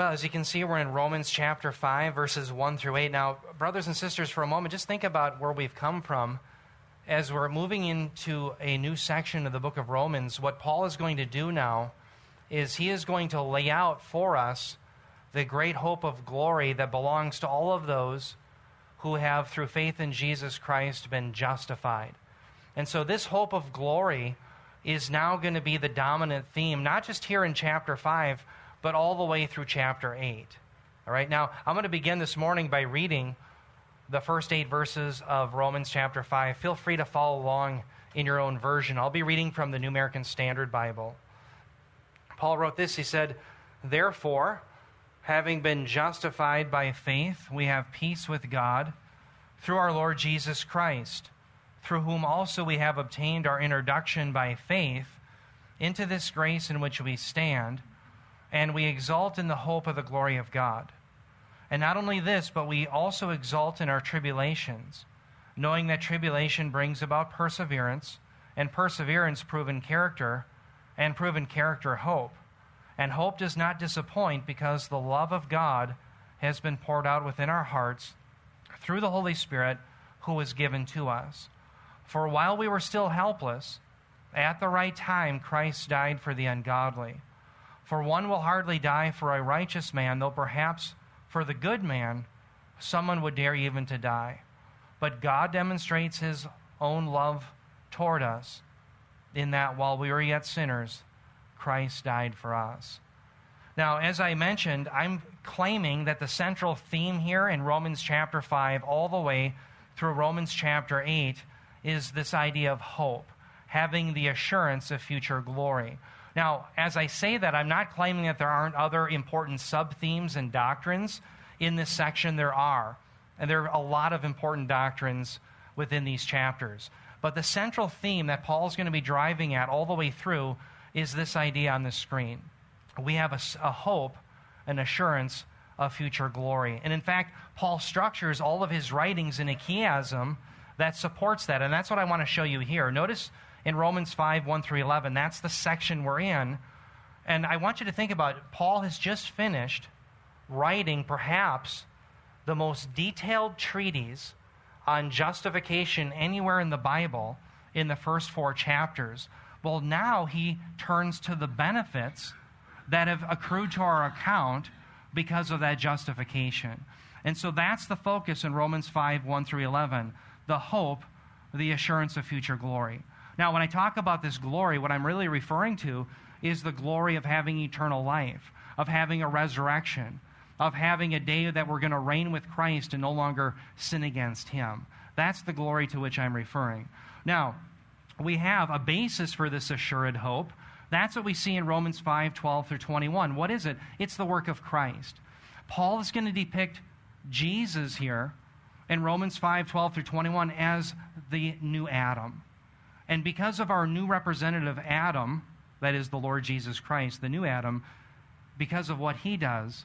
Well, as you can see, we're in Romans chapter 5, verses 1 through 8. Now, brothers and sisters, for a moment, just think about where we've come from as we're moving into a new section of the book of Romans. What Paul is going to do now is he is going to lay out for us the great hope of glory that belongs to all of those who have, through faith in Jesus Christ, been justified. And so this hope of glory is now going to be the dominant theme, not just here in chapter 5, but all the way through chapter 8. All right, now I'm going to begin this morning by reading the first 8 verses of Romans chapter 5. Feel free to follow along in your own version. I'll be reading from the New American Standard Bible. Paul wrote this, he said, "Therefore, having been justified by faith, we have peace with God through our Lord Jesus Christ, through whom also we have obtained our introduction by faith into this grace in which we stand, and we exalt in the hope of the glory of God. And not only this, but we also exalt in our tribulations, knowing that tribulation brings about perseverance, and perseverance proven character, and proven character hope. And hope does not disappoint, because the love of God has been poured out within our hearts through the Holy Spirit who was given to us. For while we were still helpless, at the right time Christ died for the ungodly. For one will hardly die for a righteous man, though perhaps for the good man someone would dare even to die. But God demonstrates his own love toward us, in that while we were yet sinners, Christ died for us." Now, as I mentioned, I'm claiming that the central theme here in Romans chapter 5 all the way through Romans chapter 8 is this idea of hope, having the assurance of future glory. Now, as I say that, I'm not claiming that there aren't other important sub-themes and doctrines in this section. There are, and there are a lot of important doctrines within these chapters. But the central theme that Paul's going to be driving at all the way through is this idea on the screen. We have a hope, an assurance of future glory. And in fact, Paul structures all of his writings in a chiasm that supports that. And that's what I want to show you here. Notice in Romans 5, 1 through 11, that's the section we're in. And I want you to think about it. Paul has just finished writing perhaps the most detailed treatise on justification anywhere in the Bible in the first 4 chapters. Well, now he turns to the benefits that have accrued to our account because of that justification. And so that's the focus in Romans 5, 1 through 11, the hope, the assurance of future glory. Now, when I talk about this glory, what I'm really referring to is the glory of having eternal life, of having a resurrection, of having a day that we're going to reign with Christ and no longer sin against him. That's the glory to which I'm referring. Now, we have a basis for this assured hope. That's what we see in Romans 5, 12 through 21. What is it? It's the work of Christ. Paul is going to depict Jesus here in Romans 5, 12 through 21 as the new Adam. And because of our new representative Adam, that is the Lord Jesus Christ, the new Adam, because of what he does,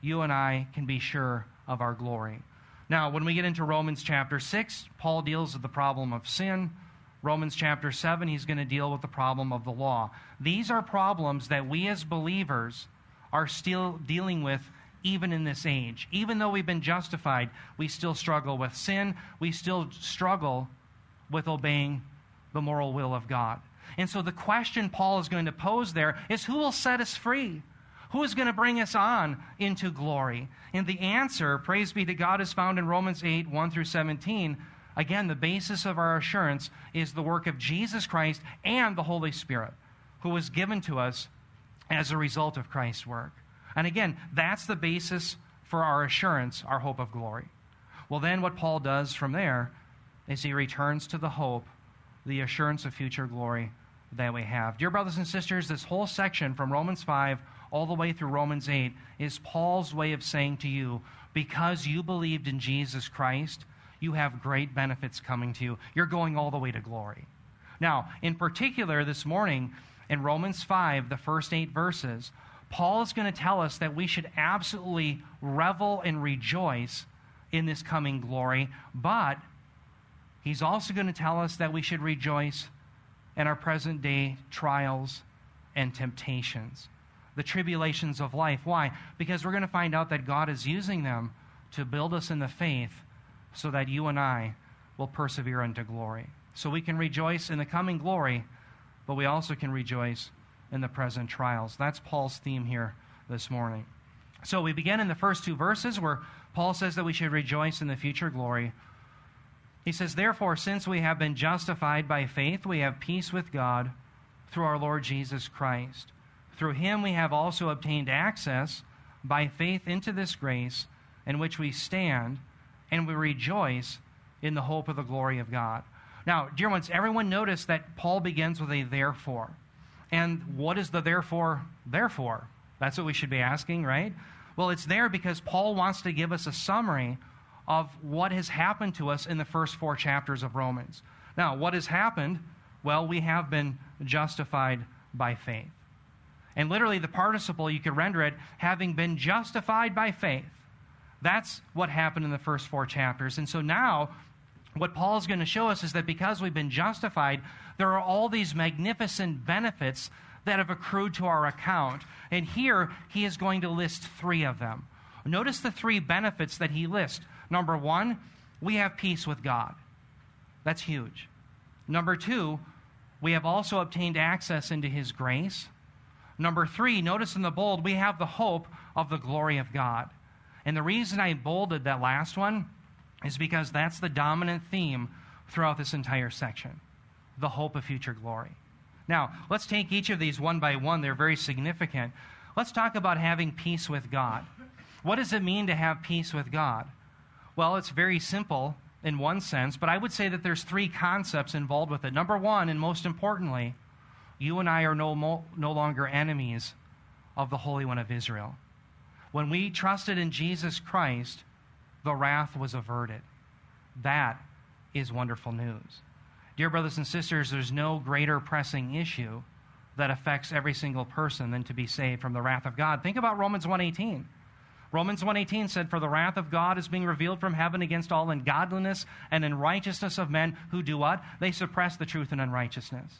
you and I can be sure of our glory. Now, when we get into Romans chapter 6, Paul deals with the problem of sin. Romans chapter 7, he's going to deal with the problem of the law. These are problems that we as believers are still dealing with even in this age. Even though we've been justified, we still struggle with sin. We still struggle with obeying the moral will of God. And so the question Paul is going to pose there is, who will set us free? Who is going to bring us on into glory? And the answer, praise be to God, is found in Romans 8, 1 through 17. Again, the basis of our assurance is the work of Jesus Christ and the Holy Spirit, who was given to us as a result of Christ's work. And again, that's the basis for our assurance, our hope of glory. Well, then what Paul does from there is he returns to the hope, the assurance of future glory that we have. Dear brothers and sisters, this whole section from Romans 5 all the way through Romans 8 is Paul's way of saying to you, because you believed in Jesus Christ, you have great benefits coming to you. You're going all the way to glory. Now, in particular, this morning, in Romans 5, the first 8 verses, Paul is going to tell us that we should absolutely revel and rejoice in this coming glory, but he's also going to tell us that we should rejoice in our present day trials and temptations. the tribulations of life. Why? Because we're going to find out that God is using them to build us in the faith so that you and I will persevere unto glory. So we can rejoice in the coming glory, but we also can rejoice in the present trials. That's Paul's theme here this morning. So we begin in the first two verses where Paul says that we should rejoice in the future glory. He says, therefore, since we have been justified by faith, we have peace with God through our Lord Jesus Christ. Through him we have also obtained access by faith into this grace in which we stand, and we rejoice in the hope of the glory of God. Now, dear ones, everyone notice that Paul begins with a therefore. And what is the therefore therefore? That's what we should be asking, right? Well, it's there because Paul wants to give us a summary of what has happened to us in the first four chapters of Romans. Now, what has happened? Well, we have been justified by faith. And literally, the participle, you could render it, having been justified by faith. That's what happened in the first four chapters. And so now, what Paul's going to show us is that because we've been justified, there are all these magnificent benefits that have accrued to our account. And here, he is going to list three of them. Notice the three benefits that he lists. Number one, we have peace with God. That's huge. Number two, we have also obtained access into his grace. Number three, notice in the bold, we have the hope of the glory of God. And the reason I bolded that last one is because that's the dominant theme throughout this entire section, the hope of future glory. Now, let's take each of these one by one. They're very significant. Let's talk about having peace with God. What does it mean to have peace with God? Well, it's very simple in one sense, but I would say that there's three concepts involved with it. Number one, and most importantly, you and I are no longer enemies of the Holy One of Israel. When we trusted in Jesus Christ, the wrath was averted. That is wonderful news. Dear brothers and sisters, there's no greater pressing issue that affects every single person than to be saved from the wrath of God. Think about Romans 1:18. Romans 1:18 said, for the wrath of God is being revealed from heaven against all ungodliness and unrighteousness of men who do what? They suppress the truth in unrighteousness.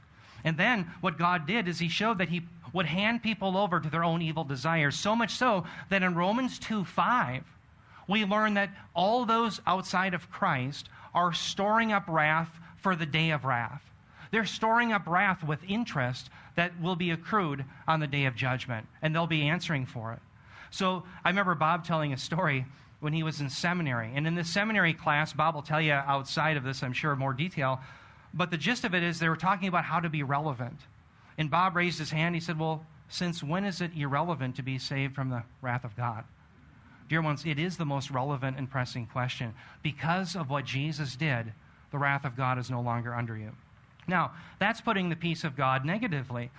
And then what God did is he showed that he would hand people over to their own evil desires, so much so that in Romans 2:5, we learn that all those outside of Christ are storing up wrath for the day of wrath. They're storing up wrath with interest that will be accrued on the day of judgment, and they'll be answering for it. So I remember Bob telling a story when he was in seminary. And in the seminary class, Bob will tell you outside of this, I'm sure, more detail. But the gist of it is they were talking about how to be relevant. And Bob raised his hand. He said, well, since when is it irrelevant to be saved from the wrath of God? Dear ones, it is the most relevant and pressing question. Because of what Jesus did, the wrath of God is no longer under you. Now, that's putting the peace of God negatively.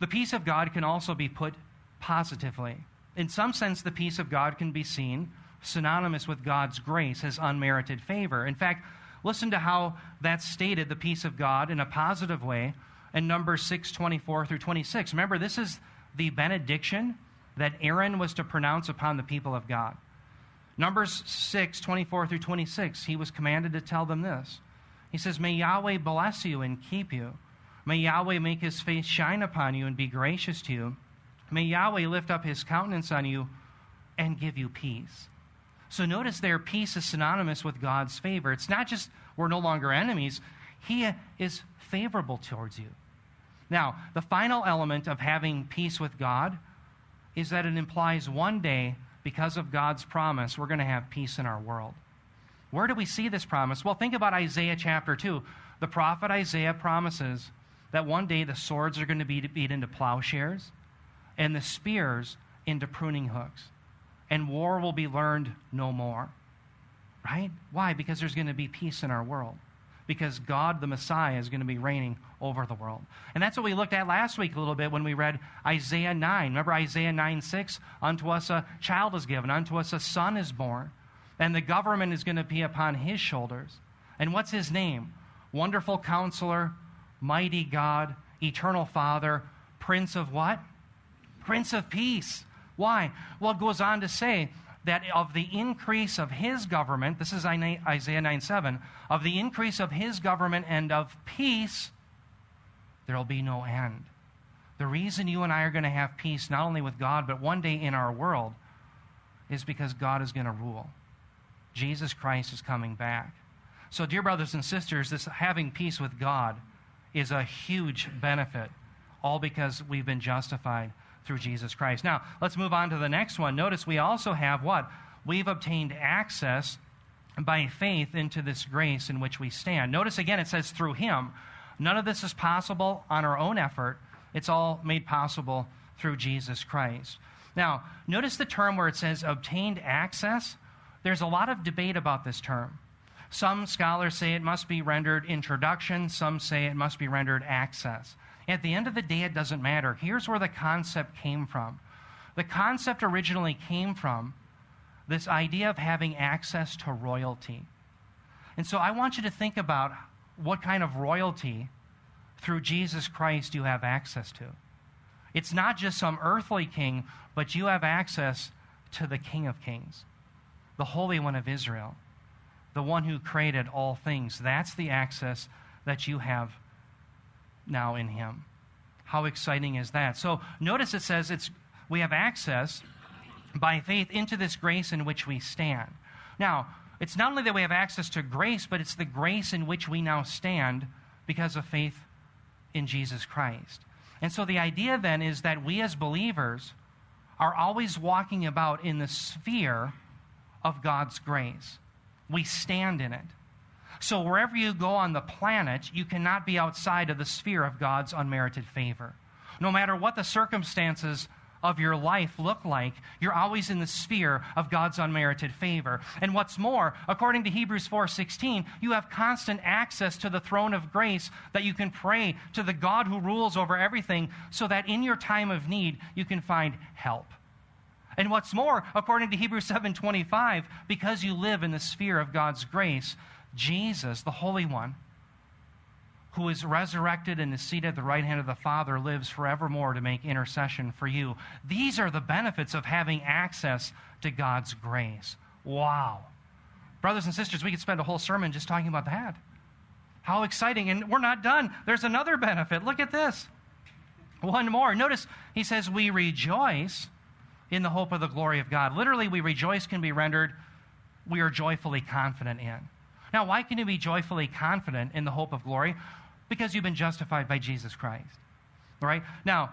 The peace of God can also be put positively. In some sense, the peace of God can be seen synonymous with God's grace, his unmerited favor. In fact, listen to how that's stated, the peace of God, in a positive way in Numbers 6:24 through 26. Remember, this is the benediction that Aaron was to pronounce upon the people of God. Numbers 6:24 through 26, he was commanded to tell them this. He says, may Yahweh bless you and keep you. May Yahweh make his face shine upon you and be gracious to you. May Yahweh lift up his countenance on you and give you peace. So notice there, peace is synonymous with God's favor. It's not just we're no longer enemies. He is favorable towards you. Now, the final element of having peace with God is that it implies one day, because of God's promise, we're going to have peace in our world. Where do we see this promise? Well, think about Isaiah chapter 2. The prophet Isaiah promises that one day the swords are going to be beat into plowshares and the spears into pruning hooks, and war will be learned no more, right? Why? Because there's going to be peace in our world, because God, the Messiah, is going to be reigning over the world. And that's what we looked at last week a little bit when we read Isaiah 9. Remember Isaiah 9:6? Unto us a child is given, unto us a son is born, and the government is going to be upon his shoulders. And what's his name? Wonderful Counselor, Mighty God, Eternal Father, Prince of what? Prince of Peace. Why? Well, it goes on to say that of the increase of his government, this is Isaiah 9:7, of the increase of his government and of peace, there will be no end. The reason you and I are going to have peace, not only with God, but one day in our world, is because God is going to rule. Jesus Christ is coming back. So, dear brothers and sisters, this having peace with God is a huge benefit, all because we've been justified through Jesus Christ. Now, let's move on to the next one. Notice we also have what? We've obtained access by faith into this grace in which we stand. Notice again, it says through him. None of this is possible on our own effort. It's all made possible through Jesus Christ. Now, notice the term where it says obtained access. There's a lot of debate about this term. Some scholars say it must be rendered introduction. Some say it must be rendered access. At the end of the day, it doesn't matter. Here's where the concept came from. The concept originally came from this idea of having access to royalty. And so I want you to think about what kind of royalty through Jesus Christ you have access to. It's not just some earthly king, but you have access to the King of Kings, the Holy One of Israel, the one who created all things. That's the access that you have now in him. How exciting is that? So notice it says we have access by faith into this grace in which we stand. Now, it's not only that we have access to grace, but it's the grace in which we now stand because of faith in Jesus Christ. And so the idea then is that we as believers are always walking about in the sphere of God's grace. We stand in it. So wherever you go on the planet, you cannot be outside of the sphere of God's unmerited favor. No matter what the circumstances of your life look like, you're always in the sphere of God's unmerited favor. And what's more, according to Hebrews 4:16, you have constant access to the throne of grace that you can pray to the God who rules over everything so that in your time of need, you can find help. And what's more, according to Hebrews 7:25, because you live in the sphere of God's grace, Jesus, the Holy One, who is resurrected and is seated at the right hand of the Father, lives forevermore to make intercession for you. These are the benefits of having access to God's grace. Wow. Brothers and sisters, we could spend a whole sermon just talking about that. How exciting. And we're not done. There's another benefit. Look at this. One more. Notice he says, we rejoice in the hope of the glory of God. Literally, we rejoice can be rendered, we are joyfully confident in. Now, why can you be joyfully confident in the hope of glory? Because you've been justified by Jesus Christ, right? Now,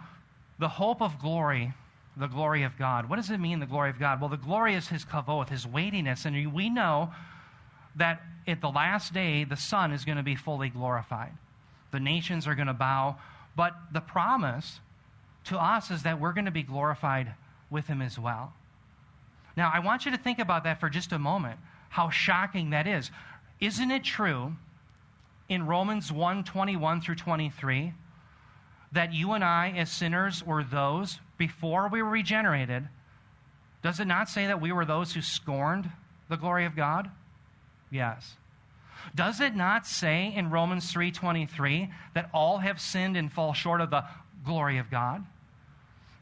the hope of glory, the glory of God. What does it mean, the glory of God? Well, the glory is his kavod, his weightiness. And we know that at the last day, the Son is going to be fully glorified. The nations are going to bow. But the promise to us is that we're going to be glorified with him as well. Now, I want you to think about that for just a moment, how shocking that is. Isn't it true in Romans 1:21 through 23 that you and I as sinners were those before we were regenerated? Does it not say that we were those who scorned the glory of God? Yes. Does it not say in Romans 3:23 that all have sinned and fall short of the glory of God?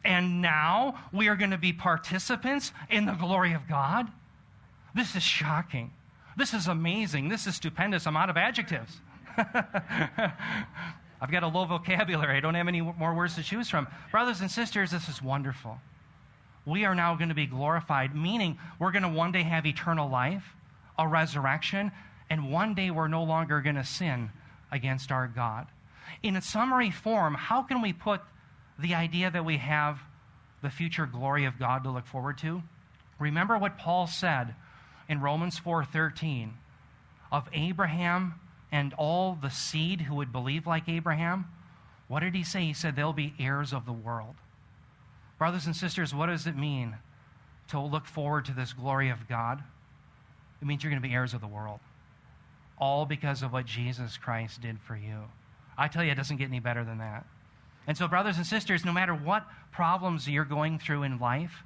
And now we are going to be participants in the glory of God? This is shocking. This is amazing. This is stupendous. I'm out of adjectives. I've got a low vocabulary. I don't have any more words to choose from. Brothers and sisters, this is wonderful. We are now going to be glorified, meaning we're going to one day have eternal life, a resurrection, and one day we're no longer going to sin against our God. In a summary form, how can we put the idea that we have the future glory of God to look forward to? Remember what Paul said in Romans 4:13, of Abraham and all the seed who would believe like Abraham. What did he say? He said they'll be heirs of the world. Brothers and sisters, what does it mean to look forward to this glory of God? It means you're going to be heirs of the world, all because of what Jesus Christ did for you. I tell you, it doesn't get any better than that. And so, brothers and sisters, no matter what problems you're going through in life,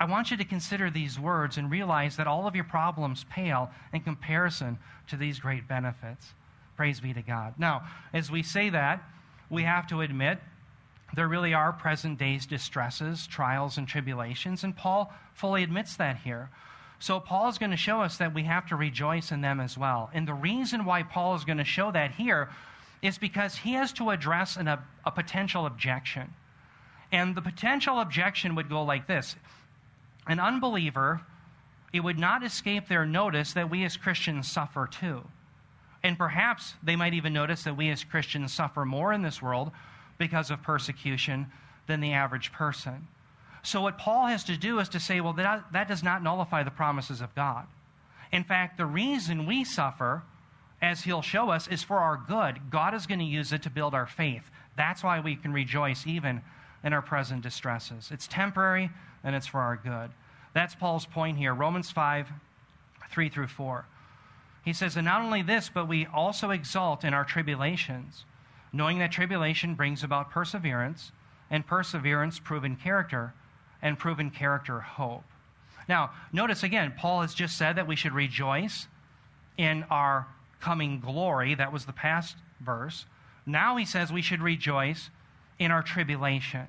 I want you to consider these words and realize that all of your problems pale in comparison to these great benefits. Praise be to God. Now, as we say that, we have to admit there really are present day's distresses, trials, and tribulations, and Paul fully admits that here. So Paul is going to show us that we have to rejoice in them as well. And the reason why Paul is going to show that here is because he has to address a potential objection. And the potential objection would go like this. An unbeliever, it would not escape their notice that we as Christians suffer too. And perhaps they might even notice that we as Christians suffer more in this world because of persecution than the average person. So what Paul has to do is to say, well, that does not nullify the promises of God. In fact, the reason we suffer, as he'll show us, is for our good. God is going to use it to build our faith. That's why we can rejoice even in our present distresses. It's temporary, and it's for our good. That's Paul's point here, Romans 5, 3 through 4. He says, and not only this, but we also exult in our tribulations, knowing that tribulation brings about perseverance, and perseverance, proven character, and proven character, hope. Now, notice again, Paul has just said that we should rejoice in our coming glory. That was the past verse. Now he says we should rejoice in our tribulation.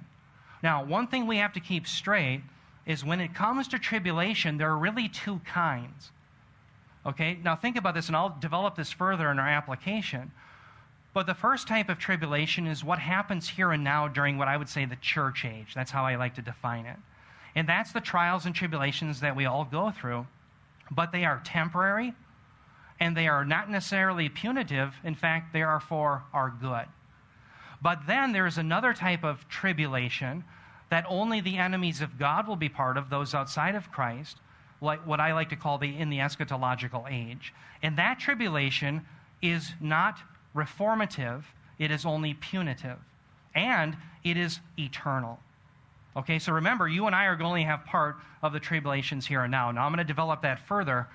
Now, one thing we have to keep straight is when it comes to tribulation, there are really two kinds. Okay? Now, think about this, and I'll develop this further in our application. But the first type of tribulation is what happens here and now during what I would say the church age. That's how I like to define it. And that's the trials and tribulations that we all go through, but they are temporary and they are not necessarily punitive. In fact, they are for our good. But then there is another type of tribulation that only the enemies of God will be part of, those outside of Christ, like what I like to call in the eschatological age. And that tribulation is not reformative, it is only punitive, and it is eternal. Okay, so remember, you and I are going to have part of the tribulations here and now. Now, I'm going to develop that further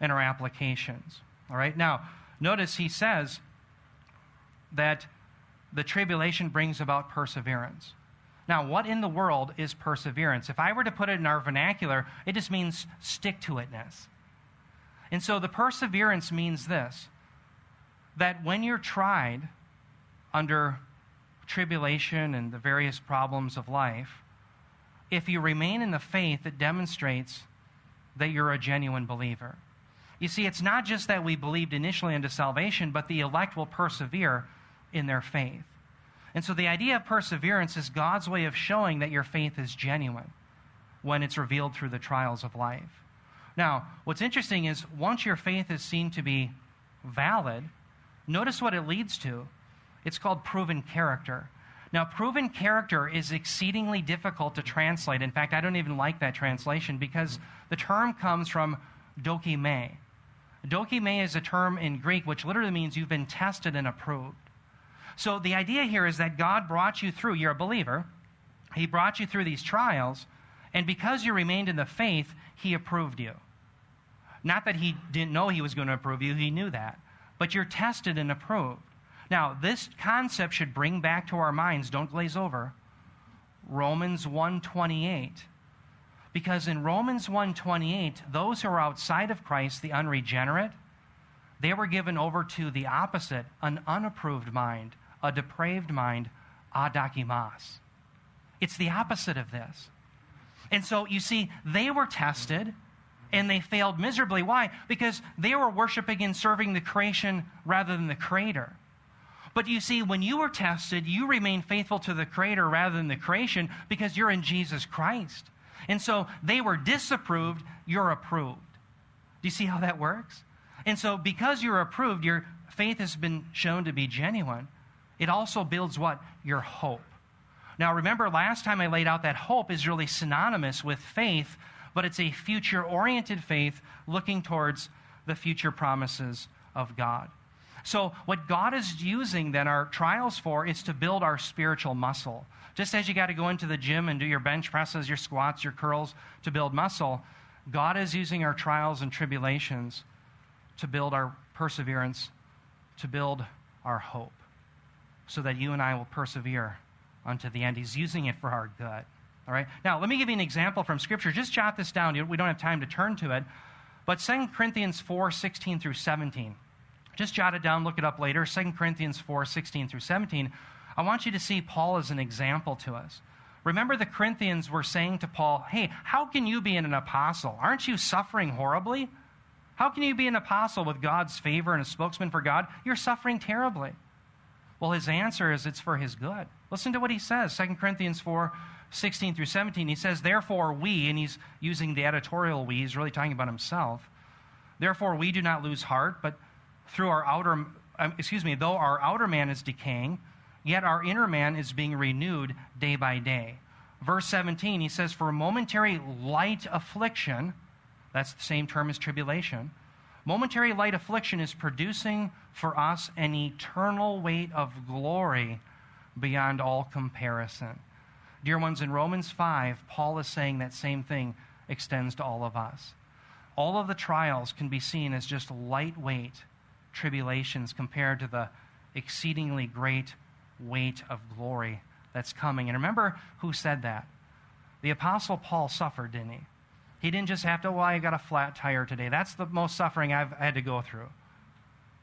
in our applications. All right, now, notice he says that the tribulation brings about perseverance. Now, what in the world is perseverance? If I were to put it in our vernacular, it just means stick-to-itness. And so the perseverance means this, that when you're tried under tribulation and the various problems of life, if you remain in the faith, it demonstrates that you're a genuine believer. You see, it's not just that we believed initially into salvation, but the elect will persevere in their faith. And so the idea of perseverance is God's way of showing that your faith is genuine when it's revealed through the trials of life. Now, what's interesting is once your faith is seen to be valid, notice what it leads to. It's called proven character. Now, proven character is exceedingly difficult to translate. In fact, I don't even like that translation because the term comes from dokime. Dokime is a term in Greek which literally means you've been tested and approved. So the idea here is that God brought you through. You're a believer. He brought you through these trials, and because you remained in the faith, he approved you. Not that he didn't know he was going to approve you. He knew that. But you're tested and approved. Now, this concept should bring back to our minds, don't glaze over, Romans 1:28. Because in Romans 1:28, those who are outside of Christ, the unregenerate, they were given over to the opposite, an unapproved mind, a depraved mind, adokimas. It's the opposite of this. And so, you see, they were tested, and they failed miserably. Why? Because they were worshiping and serving the creation rather than the Creator. But you see, when you were tested, you remain faithful to the Creator rather than the creation because you're in Jesus Christ. And so they were disapproved, you're approved. Do you see how that works? And so because you're approved, your faith has been shown to be genuine. It also builds what? Your hope. Now remember, last time I laid out that hope is really synonymous with faith, but it's a future-oriented faith looking towards the future promises of God. So what God is using then our trials for is to build our spiritual muscle. Just as you got to go into the gym and do your bench presses, your squats, your curls to build muscle, God is using our trials and tribulations to build our perseverance, to build our hope, so that you and I will persevere unto the end. He's using it for our good. All right. Now, let me give you an example from Scripture. Just jot this down. We don't have time to turn to it. But 2 Corinthians 4, 16 through 17. Just jot it down. Look it up later. 2 Corinthians 4, 16 through 17. I want you to see Paul as an example to us. Remember the Corinthians were saying to Paul, hey, how can you be an apostle? Aren't you suffering horribly? How can you be an apostle with God's favor and a spokesman for God? You're suffering terribly. Well, his answer is it's for his good. Listen to what he says, 2 Corinthians 4, 16 through 17. He says, therefore we, and he's using the editorial we, he's really talking about himself. Therefore we do not lose heart, but though our outer man is decaying, yet our inner man is being renewed day by day. Verse 17, he says, for momentary light affliction, that's the same term as tribulation, momentary light affliction is producing for us an eternal weight of glory beyond all comparison. Dear ones, in Romans 5, Paul is saying that same thing extends to all of us. All of the trials can be seen as just lightweight tribulations compared to the exceedingly great weight of glory that's coming. And remember who said that? The Apostle Paul suffered, didn't he? He didn't just have to, I got a flat tire today. That's the most suffering I've had to go through.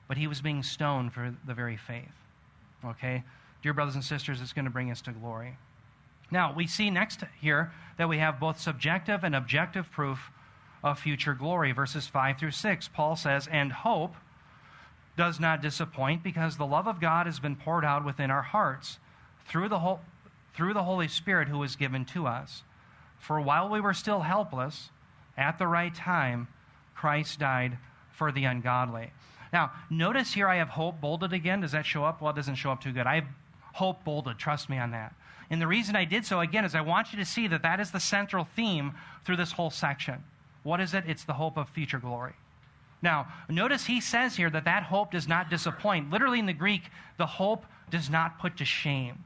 But he was being stoned for the very faith. Okay? Dear brothers and sisters, it's going to bring us to glory. Now, we see next here that we have both subjective and objective proof of future glory. Verses 5 through 6, Paul says, and hope does not disappoint because the love of God has been poured out within our hearts through the Holy Spirit who was given to us. For while we were still helpless, at the right time, Christ died for the ungodly. Now, notice here I have hope bolded again. Does that show up? Well, it doesn't show up too good. I have hope bolded. Trust me on that. And the reason I did so, again, is I want you to see that that is the central theme through this whole section. What is it? It's the hope of future glory. Now, notice he says here that hope does not disappoint. Literally in the Greek, the hope does not put to shame.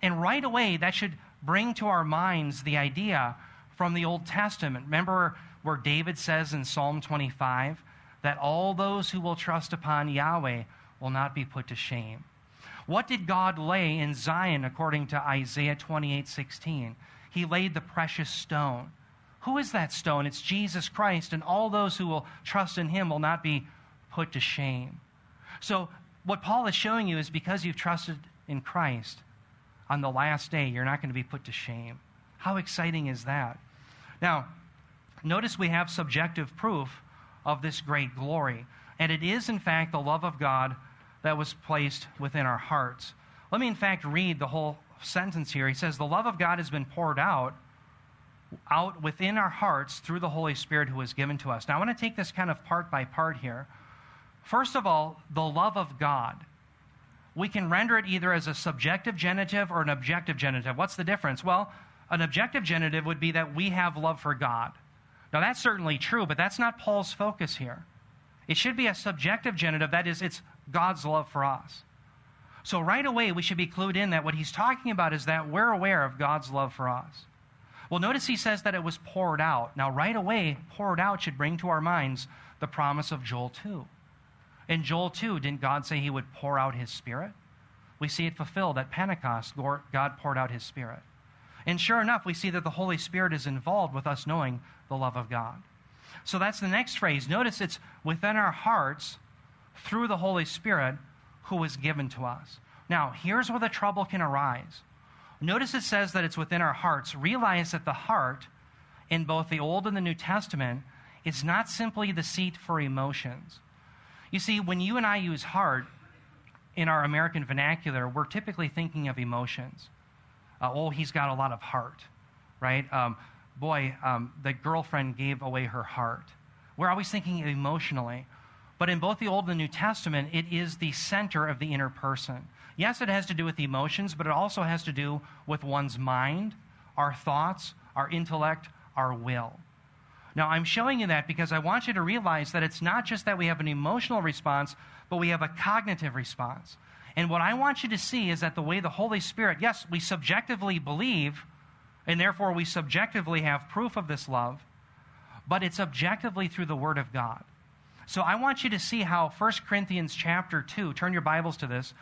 And right away, that should bring to our minds the idea from the Old Testament. Remember where David says in Psalm 25 that all those who will trust upon Yahweh will not be put to shame. What did God lay in Zion according to Isaiah 28:16? He laid the precious stone. Who is that stone? It's Jesus Christ, and all those who will trust in him will not be put to shame. So what Paul is showing you is because you've trusted in Christ, on the last day, you're not going to be put to shame. How exciting is that? Now, notice we have subjective proof of this great glory. And it is, in fact, the love of God that was placed within our hearts. Let me, in fact, read the whole sentence here. He says, the love of God has been poured out within our hearts through the Holy Spirit who was given to us. Now, I want to take this kind of part by part here. First of all, the love of God. We can render it either as a subjective genitive or an objective genitive. What's the difference? Well, an objective genitive would be that we have love for God. Now, that's certainly true, but that's not Paul's focus here. It should be a subjective genitive. That is, it's God's love for us. So right away, we should be clued in that what he's talking about is that we're aware of God's love for us. Well, notice he says that it was poured out. Now, right away, poured out should bring to our minds the promise of Joel 2. In Joel 2, didn't God say he would pour out his Spirit? We see it fulfilled at Pentecost. God poured out his Spirit. And sure enough, we see that the Holy Spirit is involved with us knowing the love of God. So that's the next phrase. Notice it's within our hearts through the Holy Spirit who was given to us. Now, here's where the trouble can arise. Notice it says that it's within our hearts. Realize that the heart in both the Old and the New Testament is not simply the seat for emotions. You see, when you and I use heart in our American vernacular, we're typically thinking of emotions. He's got a lot of heart, right? The girlfriend gave away her heart. We're always thinking emotionally. But in both the Old and the New Testament, it is the center of the inner person. Yes, it has to do with emotions, but it also has to do with one's mind, our thoughts, our intellect, our will. Now, I'm showing you that because I want you to realize that it's not just that we have an emotional response, but we have a cognitive response. And what I want you to see is that the way the Holy Spirit, yes, we subjectively believe, and therefore we subjectively have proof of this love, but it's objectively through the Word of God. So I want you to see how 1 Corinthians chapter 2, turn your Bibles to this,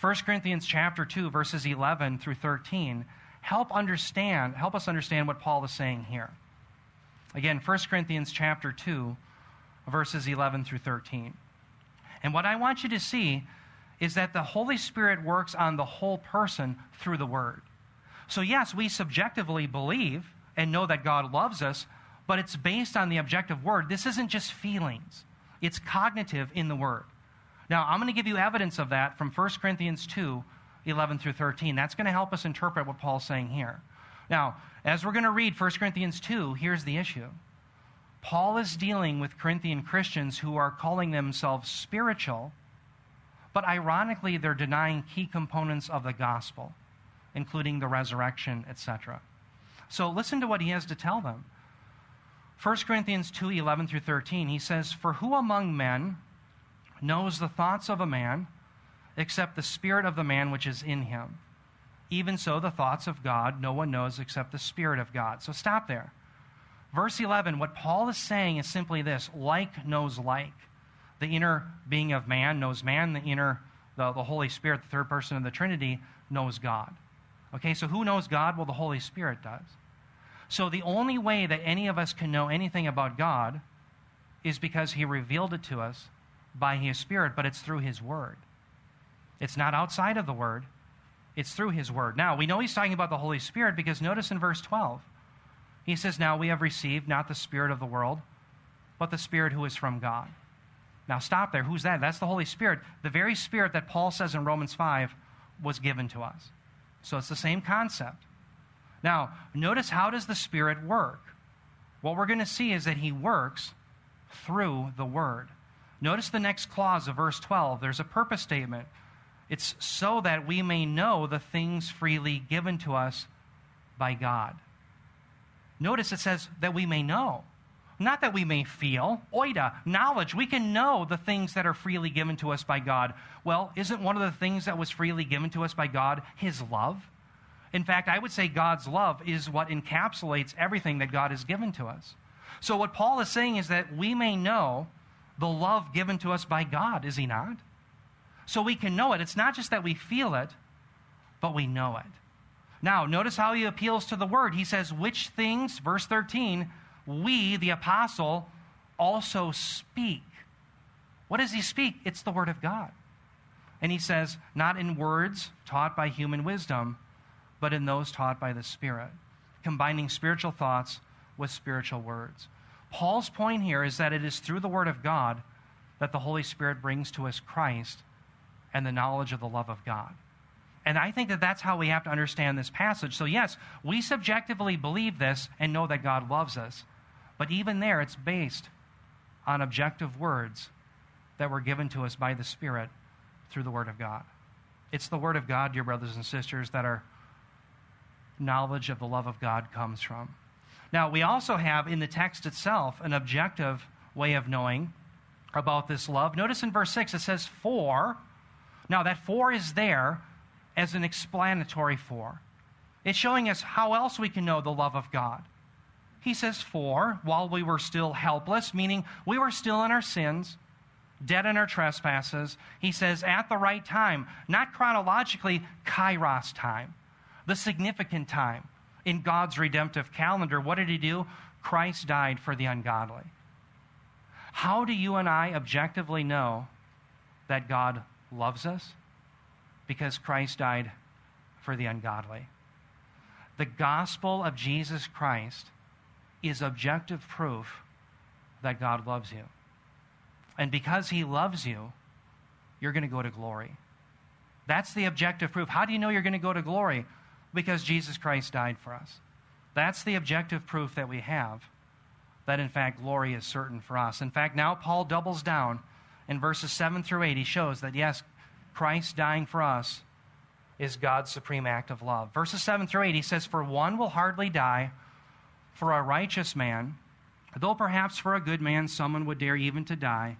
1 Corinthians chapter 2, verses 11 through 13, help us understand what Paul is saying here. Again, 1 Corinthians chapter 2, verses 11 through 13. And what I want you to see is that the Holy Spirit works on the whole person through the Word. So yes, we subjectively believe and know that God loves us, but it's based on the objective Word. This isn't just feelings. It's cognitive in the Word. Now, I'm going to give you evidence of that from 1 Corinthians 2, 11 through 13. That's going to help us interpret what Paul's saying here. Now, as we're going to read 1 Corinthians 2, here's the issue. Paul is dealing with Corinthian Christians who are calling themselves spiritual, but ironically, they're denying key components of the gospel, including the resurrection, etc. So listen to what he has to tell them. 1 Corinthians 2, 11 through 13, he says, "For who among men knows the thoughts of a man except the spirit of the man which is in him? Even so, the thoughts of God no one knows except the Spirit of God." So stop there. Verse 11, what Paul is saying is simply this: like knows like. The inner being of man knows man. The inner, the Holy Spirit, the third person of the Trinity, knows God. Okay, so who knows God? Well, the Holy Spirit does. So the only way that any of us can know anything about God is because he revealed it to us by his Spirit, but it's through his Word. It's not outside of the Word. It's through his Word. Now, we know he's talking about the Holy Spirit because notice in verse 12, he says, "Now we have received not the Spirit of the world, but the Spirit who is from God." Now, stop there. Who's that? That's the Holy Spirit. The very Spirit that Paul says in Romans 5 was given to us. So it's the same concept. Now, notice, how does the Spirit work? What we're going to see is that he works through the Word. Notice the next clause of verse 12. There's a purpose statement. It's so that we may know the things freely given to us by God. Notice it says that we may know, not that we may feel. Oida, knowledge. We can know the things that are freely given to us by God. Well, isn't one of the things that was freely given to us by God his love? In fact, I would say God's love is what encapsulates everything that God has given to us. So what Paul is saying is that we may know the love given to us by God, is he not? So we can know it. It's not just that we feel it, but we know it. Now, notice how he appeals to the Word. He says, "Which things," verse 13, "we, the apostle, also speak." What does he speak? It's the Word of God. And he says, "Not in words taught by human wisdom, but in those taught by the Spirit," combining spiritual thoughts with spiritual words. Paul's point here is that it is through the Word of God that the Holy Spirit brings to us Christ and the knowledge of the love of God. And I think that that's how we have to understand this passage. So yes, we subjectively believe this and know that God loves us, but even there, it's based on objective words that were given to us by the Spirit through the Word of God. It's the Word of God, dear brothers and sisters, that our knowledge of the love of God comes from. Now, we also have in the text itself an objective way of knowing about this love. Notice in verse 6, it says, "For..." Now, that "for" is there as an explanatory "for." It's showing us how else we can know the love of God. He says, "For while we were still helpless," meaning we were still in our sins, dead in our trespasses. He says, "At the right time," not chronologically, kairos time, the significant time in God's redemptive calendar. What did he do? Christ died for the ungodly. How do you and I objectively know that God loves us? Because Christ died for the ungodly. The gospel of Jesus Christ is objective proof that God loves you. And because he loves you, you're going to go to glory. That's the objective proof. How do you know you're going to go to glory? Because Jesus Christ died for us. That's the objective proof that we have that, in fact, glory is certain for us. In fact, now Paul doubles down. In verses 7 through 8, he shows that, yes, Christ dying for us is God's supreme act of love. Verses 7 through 8, he says, "For one will hardly die for a righteous man, though perhaps for a good man someone would dare even to die.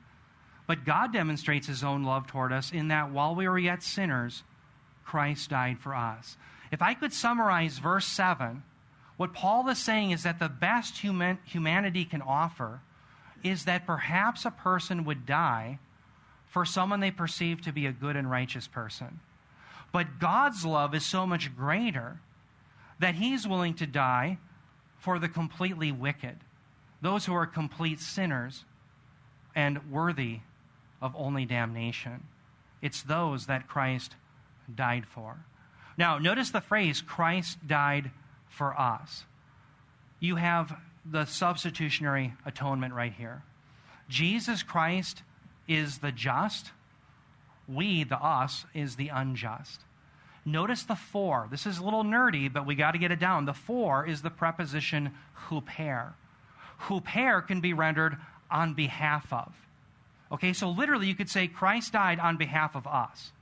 But God demonstrates his own love toward us in that while we were yet sinners, Christ died for us." If I could summarize verse 7, what Paul is saying is that the best humanity can offer is that perhaps a person would die for someone they perceive to be a good and righteous person. But God's love is so much greater that he's willing to die for the completely wicked, those who are complete sinners and worthy of only damnation. It's those that Christ died for. Now, notice the phrase, "Christ died for us." You have the substitutionary atonement right here. Jesus Christ is the just We, the us, is the unjust. Notice the for. This is a little nerdy, but we got to get it down. The for is the preposition huper. Huper can be rendered on behalf of. Okay, so literally you could say Christ died on behalf of us.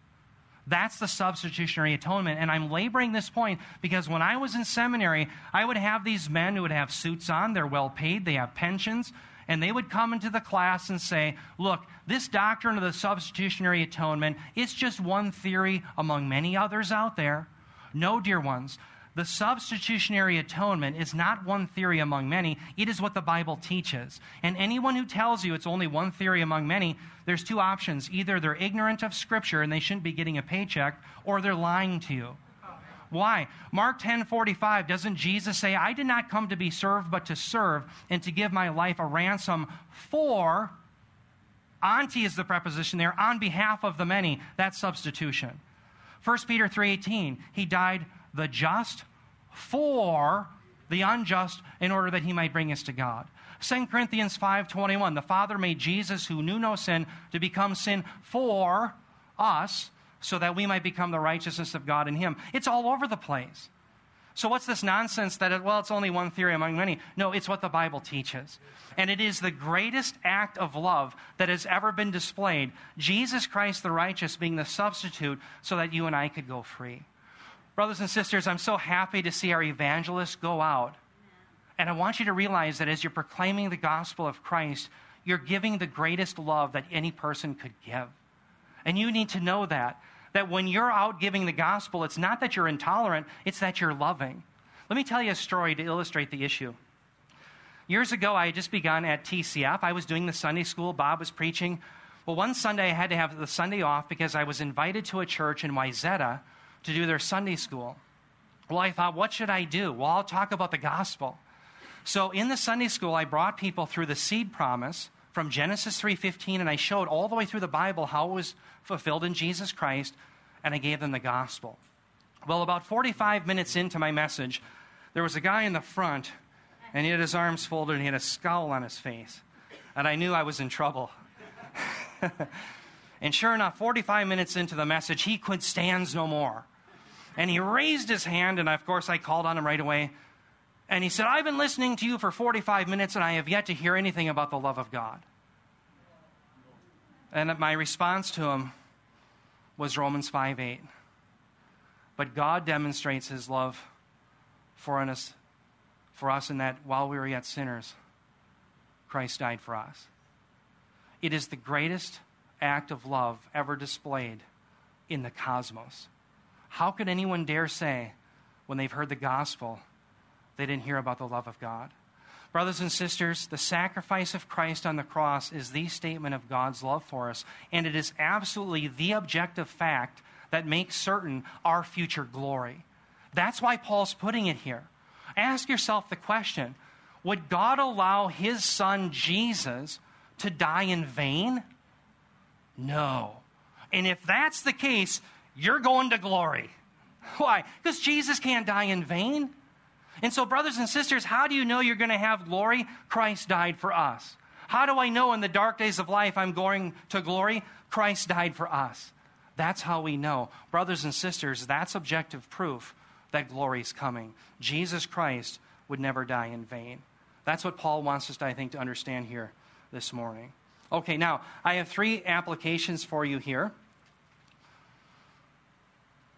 That's the substitutionary atonement. And I'm laboring this point because when I was in seminary, I would have these men who would have suits on, they're well paid, they have pensions, and they would come into the class and say, look, this doctrine of the substitutionary atonement, it's just one theory among many others out there. No, dear ones, the substitutionary atonement is not one theory among many. It is what the Bible teaches. And anyone who tells you it's only one theory among many, there's two options. Either they're ignorant of Scripture and they shouldn't be getting a paycheck, or they're lying to you. Why? Mark 10:45, doesn't Jesus say, I did not come to be served but to serve and to give my life a ransom for, onti is the preposition there, on behalf of the many. That's substitution. 1 Peter 3:18, he died the just for the unjust in order that he might bring us to God. 2 Corinthians 5:21, the Father made Jesus, who knew no sin, to become sin for us so that we might become the righteousness of God in him. It's all over the place. So what's this nonsense that, well, it's only one theory among many? No, it's what the Bible teaches. And it is the greatest act of love that has ever been displayed, Jesus Christ the righteous being the substitute so that you and I could go free. Brothers and sisters, I'm so happy to see our evangelists go out. And I want you to realize that as you're proclaiming the gospel of Christ, you're giving the greatest love that any person could give. And you need to know that when you're out giving the gospel, it's not that you're intolerant, it's that you're loving. Let me tell you a story to illustrate the issue. Years ago, I had just begun at TCF. I was doing the Sunday school. Bob was preaching. Well, one Sunday, I had to have the Sunday off because I was invited to a church in Wayzata to do their Sunday school. Well, I thought, what should I do? Well, I'll talk about the gospel. So in the Sunday school, I brought people through the seed promise from Genesis 3:15, and I showed all the way through the Bible how it was fulfilled in Jesus Christ, and I gave them the gospel. Well, about 45 minutes into my message, there was a guy in the front, and he had his arms folded, and he had a scowl on his face, and I knew I was in trouble. And sure enough, 45 minutes into the message, he could stand no more. And he raised his hand, and of course I called on him right away. And he said, I've been listening to you for 45 minutes, and I have yet to hear anything about the love of God. And my response to him was Romans 5:8. But God demonstrates his love for us in that while we were yet sinners, Christ died for us. It is the greatest act of love ever displayed in the cosmos. How could anyone dare say, when they've heard the gospel, they didn't hear about the love of God? Brothers and sisters, the sacrifice of Christ on the cross is the statement of God's love for us, and it is absolutely the objective fact that makes certain our future glory. That's why Paul's putting it here. Ask yourself the question, would God allow his son Jesus to die in vain? No. And if that's the case, you're going to glory. Why? Because Jesus can't die in vain. And so, brothers and sisters, how do you know you're going to have glory? Christ died for us. How do I know in the dark days of life I'm going to glory? Christ died for us. That's how we know. Brothers and sisters, that's objective proof that glory's coming. Jesus Christ would never die in vain. That's what Paul wants us, I think, to understand here this morning. Okay, now, I have three applications for you here.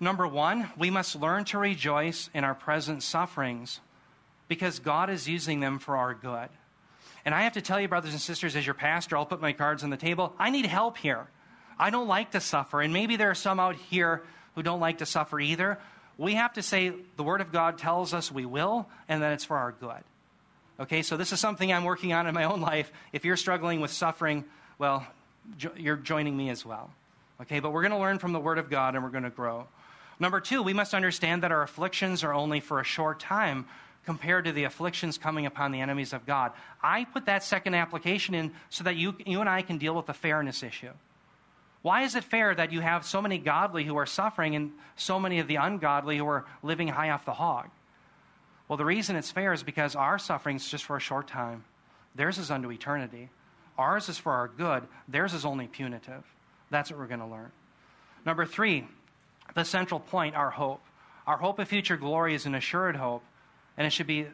Number one, we must learn to rejoice in our present sufferings because God is using them for our good. And I have to tell you, brothers and sisters, as your pastor, I'll put my cards on the table. I need help here. I don't like to suffer, and maybe there are some out here who don't like to suffer either. We have to say the Word of God tells us we will, and that it's for our good. Okay, so this is something I'm working on in my own life. If you're struggling with suffering, well, you're joining me as well. Okay, but we're going to learn from the Word of God, and we're going to grow. Number two, we must understand that our afflictions are only for a short time compared to the afflictions coming upon the enemies of God. I put that second application in so that you and I can deal with the fairness issue. Why is it fair that you have so many godly who are suffering and so many of the ungodly who are living high off the hog? Well, the reason it's fair is because our suffering is just for a short time. Theirs is unto eternity. Ours is for our good. Theirs is only punitive. That's what we're going to learn. Number three, the central point, our hope. Our hope of future glory is an assured hope, and it should be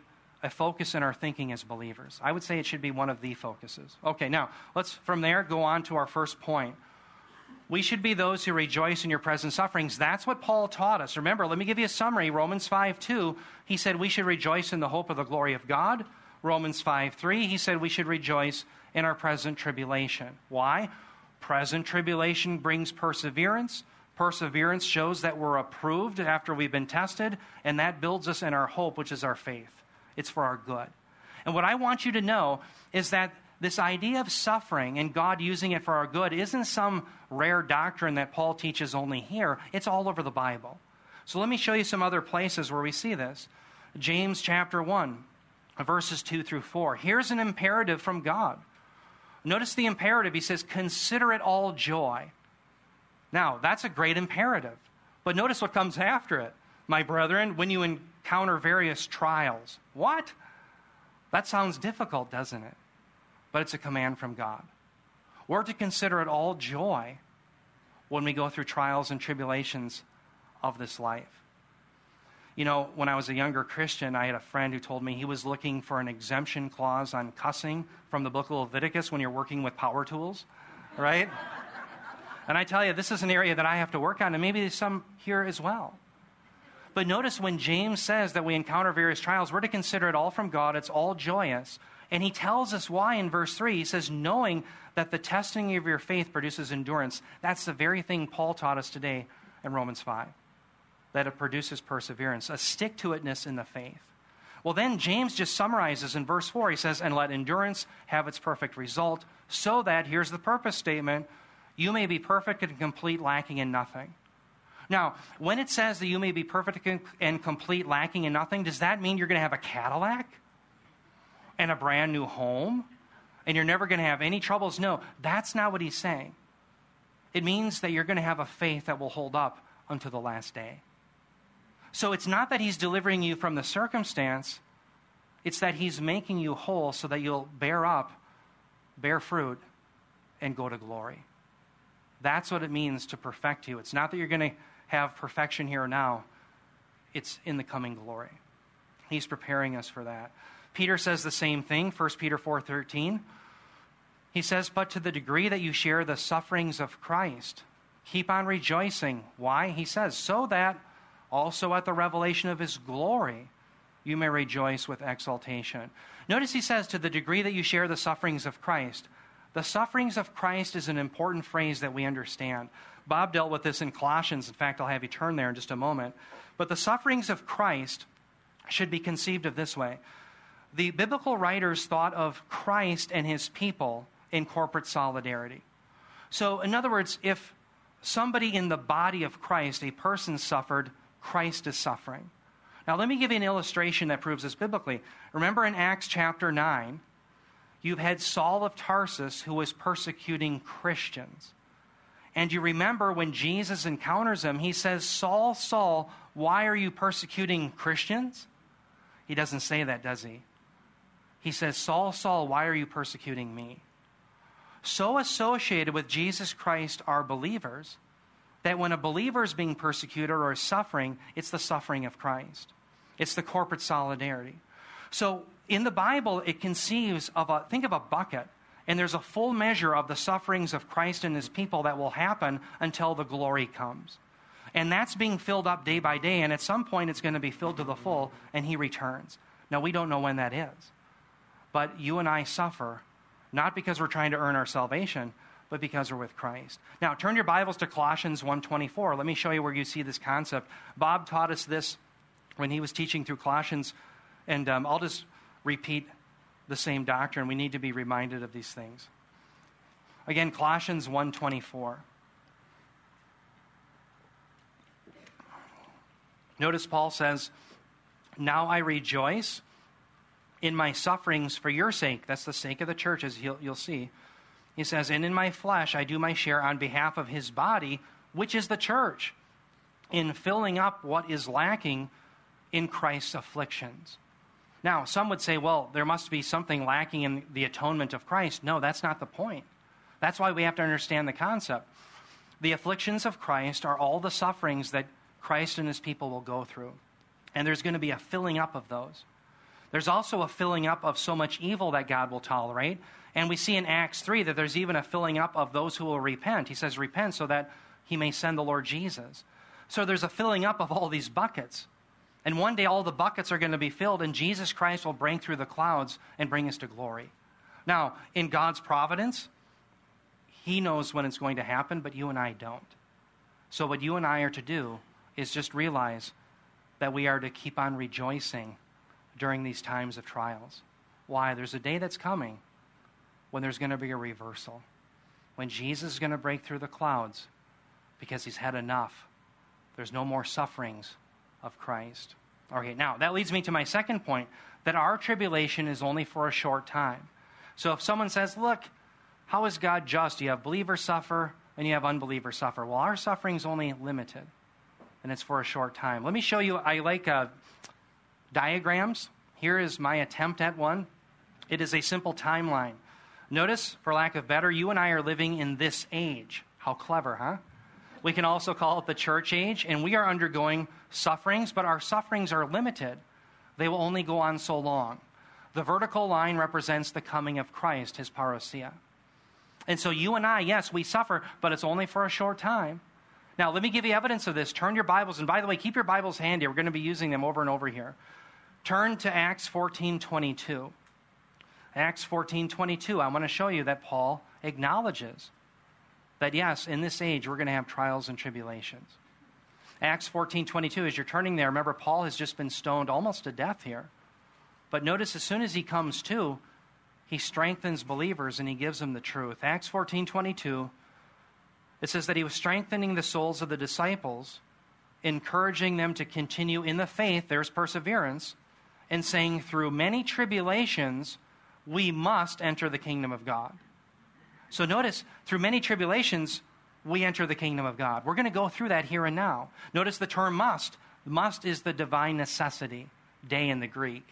a focus in our thinking as believers. I would say it should be one of the focuses. Okay, now, let's from there go on to our first point. We should be those who rejoice in your present sufferings. That's what Paul taught us. Remember, let me give you a summary. Romans 5:2, he said we should rejoice in the hope of the glory of God. Romans 5:3, he said we should rejoice in our present tribulation. Why? Present tribulation brings perseverance. Perseverance shows that we're approved after we've been tested, and that builds us in our hope, which is our faith. It's for our good. And what I want you to know is that this idea of suffering and God using it for our good isn't some rare doctrine that Paul teaches only here. It's all over the Bible. So let me show you some other places where we see this. James chapter 1, verses 2 through 4. Here's an imperative from God. Notice the imperative. He says, consider it all joy. Now, that's a great imperative. But notice what comes after it. My brethren, when you encounter various trials. What? That sounds difficult, doesn't it? But it's a command from God. We're to consider it all joy when we go through trials and tribulations of this life. You know, when I was a younger Christian, I had a friend who told me he was looking for an exemption clause on cussing from the book of Leviticus when you're working with power tools, right? And I tell you, this is an area that I have to work on, and maybe some here as well. But notice when James says that we encounter various trials, we're to consider it all from God. It's all joyous. And he tells us why in verse 3. He says, knowing that the testing of your faith produces endurance. That's the very thing Paul taught us today in Romans 5, that it produces perseverance, a stick-to-itness in the faith. Well, then James just summarizes in verse 4. He says, and let endurance have its perfect result, so that, here's the purpose statement, you may be perfect and complete, lacking in nothing. Now, when it says that you may be perfect and complete, lacking in nothing, does that mean you're going to have a Cadillac and a brand new home and you're never going to have any troubles? No, that's not what he's saying. It means that you're going to have a faith that will hold up until the last day. So it's not that he's delivering you from the circumstance. It's that he's making you whole so that you'll bear fruit, and go to glory. That's what it means to perfect you. It's not that you're going to have perfection here or now. It's in the coming glory. He's preparing us for that. Peter says the same thing, 1 Peter 4:13. He says, but to the degree that you share the sufferings of Christ, keep on rejoicing. Why? He says, so that also at the revelation of his glory, you may rejoice with exultation. Notice he says, to the degree that you share the sufferings of Christ. The sufferings of Christ is an important phrase that we understand. Bob dealt with this in Colossians. In fact, I'll have you turn there in just a moment. But the sufferings of Christ should be conceived of this way. The biblical writers thought of Christ and his people in corporate solidarity. So, in other words, if somebody in the body of Christ, a person suffered, Christ is suffering. Now, let me give you an illustration that proves this biblically. Remember in Acts chapter 9, you've had Saul of Tarsus who was persecuting Christians. And you remember when Jesus encounters him, he says, Saul, Saul, why are you persecuting Christians? He doesn't say that, does he? He says, Saul, Saul, why are you persecuting me? So associated with Jesus Christ are believers that when a believer is being persecuted or is suffering, it's the suffering of Christ. It's the corporate solidarity. So in the Bible, it conceives of think of a bucket, and there's a full measure of the sufferings of Christ and his people that will happen until the glory comes. And that's being filled up day by day, and at some point it's going to be filled to the full, and he returns. Now, we don't know when that is, but you and I suffer, not because we're trying to earn our salvation, but because we're with Christ. Now, turn your Bibles to Colossians 1:24. Let me show you where you see this concept. Bob taught us this when he was teaching through Colossians, and I'll just repeat the same doctrine. We need to be reminded of these things. Again, Colossians 1:24. Notice Paul says, now I rejoice in my sufferings for your sake. That's the sake of the church, as you'll see. He says, and in my flesh I do my share on behalf of his body, which is the church, in filling up what is lacking in Christ's afflictions. Now, some would say, well, there must be something lacking in the atonement of Christ. No, that's not the point. That's why we have to understand the concept. The afflictions of Christ are all the sufferings that Christ and his people will go through. And there's going to be a filling up of those. There's also a filling up of so much evil that God will tolerate. And we see in Acts 3 that there's even a filling up of those who will repent. He says, repent so that he may send the Lord Jesus. So there's a filling up of all these buckets. And one day all the buckets are going to be filled, and Jesus Christ will break through the clouds and bring us to glory. Now, in God's providence, he knows when it's going to happen, but you and I don't. So what you and I are to do is just realize that we are to keep on rejoicing during these times of trials. Why? There's a day that's coming when there's going to be a reversal, when Jesus is going to break through the clouds because he's had enough. There's no more sufferings of Christ. Okay, now that leads me to my second point, that our tribulation is only for a short time. So if someone says, look, how is God just? You have believers suffer and you have unbelievers suffer. Well, our suffering is only limited, and it's for a short time. Let me show you, I like diagrams. Here is my attempt at one. It is a simple timeline. Notice, for lack of better, you and I are living in this age. How clever, huh? We can also call it the church age, and we are undergoing sufferings, but our sufferings are limited. They will only go on so long. The vertical line represents the coming of Christ, his parousia. And so you and I, yes, we suffer, but it's only for a short time. Now, let me give you evidence of this. Turn your Bibles, and by the way, keep your Bibles handy. We're going to be using them over and over here. Turn to Acts 14:22. Acts 14:22, I want to show you that Paul acknowledges that, yes, in this age, we're going to have trials and tribulations. Acts 14:22, as you're turning there, remember, Paul has just been stoned almost to death here. But notice, as soon as he comes to, he strengthens believers and he gives them the truth. Acts 14:22, it says that he was strengthening the souls of the disciples, encouraging them to continue in the faith, there's perseverance, and saying, through many tribulations, we must enter the kingdom of God. So notice, through many tribulations, we enter the kingdom of God. We're going to go through that here and now. Notice the term must. Must is the divine necessity, day in the Greek.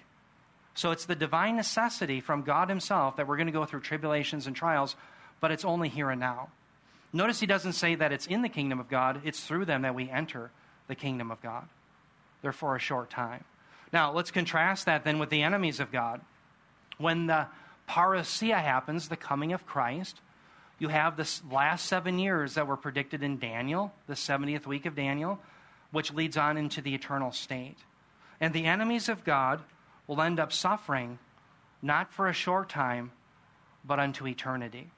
So it's the divine necessity from God himself that we're going to go through tribulations and trials, but it's only here and now. Notice he doesn't say that it's in the kingdom of God. It's through them that we enter the kingdom of God. They're for a short time. Now, let's contrast that then with the enemies of God. When the parousia happens, the coming of Christ, you have this last 7 years that were predicted in Daniel, the 70th week of Daniel, which leads on into the eternal state. And the enemies of God will end up suffering, not for a short time, but unto eternity.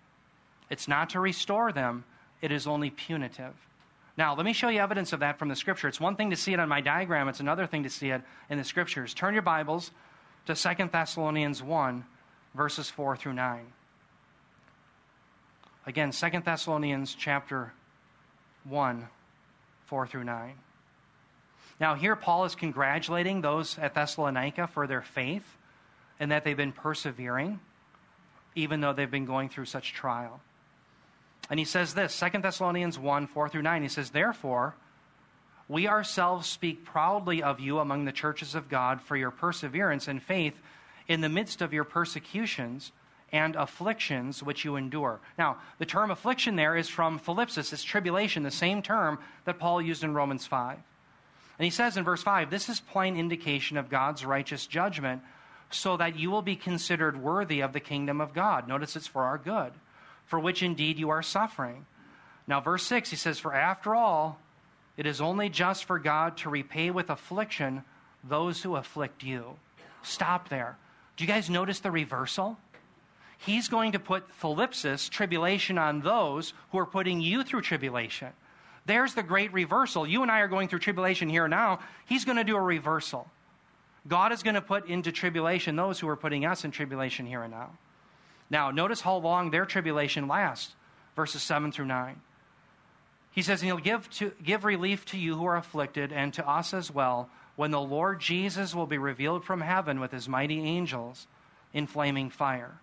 It's not to restore them. It is only punitive. Now, let me show you evidence of that from the Scripture. It's one thing to see it on my diagram. It's another thing to see it in the Scriptures. Turn your Bibles to 2 Thessalonians 1, verses 4 through 9. Again, 2 Thessalonians chapter 1, 4 through 9. Now here Paul is congratulating those at Thessalonica for their faith and that they've been persevering even though they've been going through such trial. And he says this, 2 Thessalonians 1, 4 through 9, he says, therefore, we ourselves speak proudly of you among the churches of God for your perseverance and faith in the midst of your persecutions and afflictions which you endure. Now, the term affliction there is from philipsis, it's tribulation, the same term that Paul used in Romans 5. And he says in verse 5, this is plain indication of God's righteous judgment so that you will be considered worthy of the kingdom of God. Notice it's for our good, for which indeed you are suffering. Now, verse 6, he says, for after all, it is only just for God to repay with affliction those who afflict you. Stop there. Do you guys notice the reversal? He's going to put philipsis, tribulation, on those who are putting you through tribulation. There's the great reversal. You and I are going through tribulation here now. He's going to do a reversal. God is going to put into tribulation those who are putting us in tribulation here and now. Now, notice how long their tribulation lasts, verses 7 through 9. He says, and he'll give relief to you who are afflicted and to us as well when the Lord Jesus will be revealed from heaven with his mighty angels in flaming fire,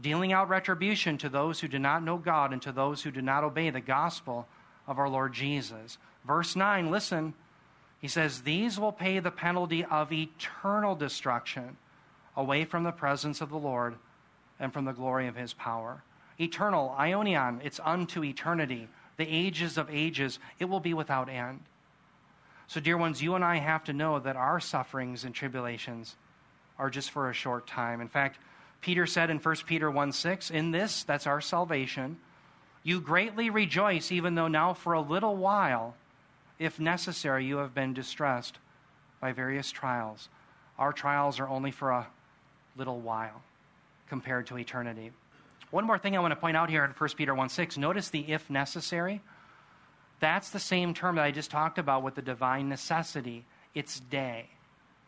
dealing out retribution to those who do not know God and to those who do not obey the gospel of our Lord Jesus. Verse 9, listen, he says, these will pay the penalty of eternal destruction away from the presence of the Lord and from the glory of his power. Eternal, aionion, it's unto eternity. the ages of ages, it will be without end. So, dear ones, you and I have to know that our sufferings and tribulations are just for a short time. In fact, Peter said in 1 Peter 1:6, in this, that's our salvation, you greatly rejoice, even though now for a little while, if necessary, you have been distressed by various trials. Our trials are only for a little while compared to eternity. One more thing I want to point out here in 1 Peter 1:6, notice the if necessary. That's the same term that I just talked about with the divine necessity. It's day,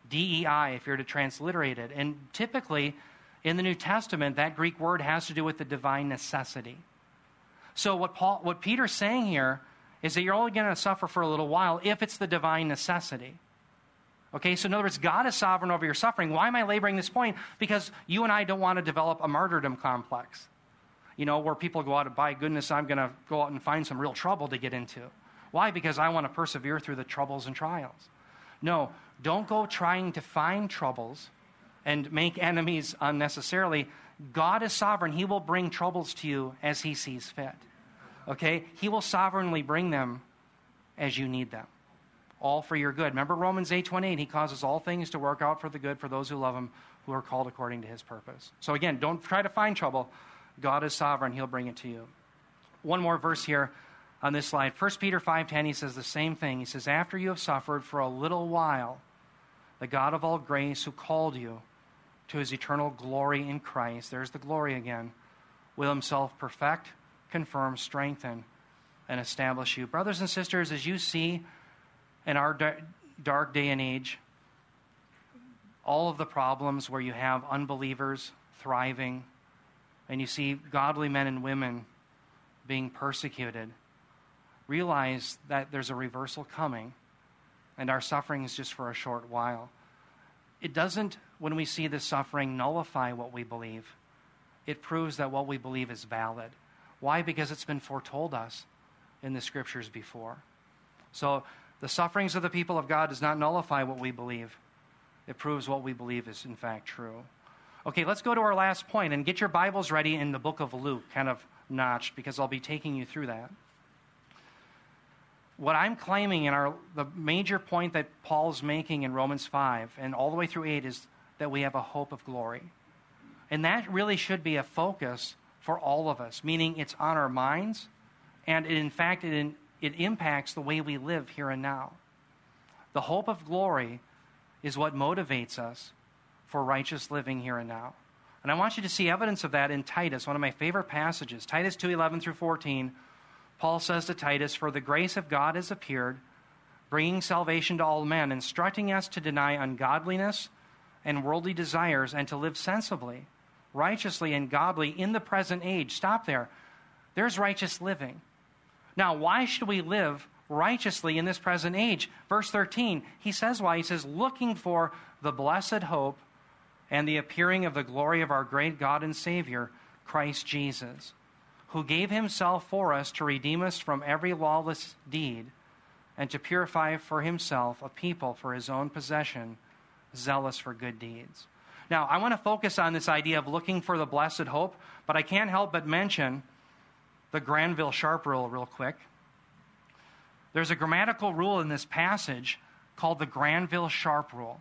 D-E-I, if you're to transliterate it. And typically, in the New Testament, that Greek word has to do with the divine necessity. So what Peter's saying here is that you're only going to suffer for a little while if it's the divine necessity. Okay, so in other words, God is sovereign over your suffering. Why am I laboring this point? Because you and I don't want to develop a martyrdom complex, you know, where people go out and, by goodness, I'm going to go out and find some real trouble to get into. Why? Because I want to persevere through the troubles and trials. No, don't go trying to find troubles and make enemies unnecessarily. God is sovereign. He will bring troubles to you as he sees fit. Okay? He will sovereignly bring them as you need them. All for your good. Remember Romans 8:28, he causes all things to work out for the good for those who love him, who are called according to his purpose. So again, don't try to find trouble. God is sovereign. He'll bring it to you. One more verse here on this slide. 1 Peter 5:10, he says the same thing. He says, after you have suffered for a little while, the God of all grace who called you to his eternal glory in Christ, there's the glory again, will himself perfect, confirm, strengthen, and establish you. Brothers and sisters, as you see in our dark day and age, all of the problems where you have unbelievers thriving, and you see godly men and women being persecuted, realize that there's a reversal coming, and our suffering is just for a short while. It doesn't, when we see this suffering, nullify what we believe. It proves that what we believe is valid. Why? Because it's been foretold us in the scriptures before. So the sufferings of the people of God does not nullify what we believe. It proves what we believe is in fact true. Okay, let's go to our last point and get your Bibles ready in the book of Luke, kind of notched, because I'll be taking you through that. What I'm claiming in the major point that Paul's making in Romans 5 and all the way through 8 is that we have a hope of glory. And that really should be a focus for all of us, meaning it's on our minds, and it impacts the way we live here and now. The hope of glory is what motivates us for righteous living here and now. And I want you to see evidence of that in Titus, one of my favorite passages. Titus 2:11 through 14, Paul says to Titus, for the grace of God has appeared, bringing salvation to all men, instructing us to deny ungodliness and worldly desires and to live sensibly, righteously, and godly in the present age. Stop there. There's righteous living. Now, why should we live righteously in this present age? Verse 13, he says why. He says, looking for the blessed hope and the appearing of the glory of our great God and Savior, Christ Jesus, who gave himself for us to redeem us from every lawless deed and to purify for himself a people for his own possession, zealous for good deeds. Now, I want to focus on this idea of looking for the blessed hope, but I can't help but mention the Granville Sharp rule real quick. There's a grammatical rule in this passage called the Granville Sharp rule.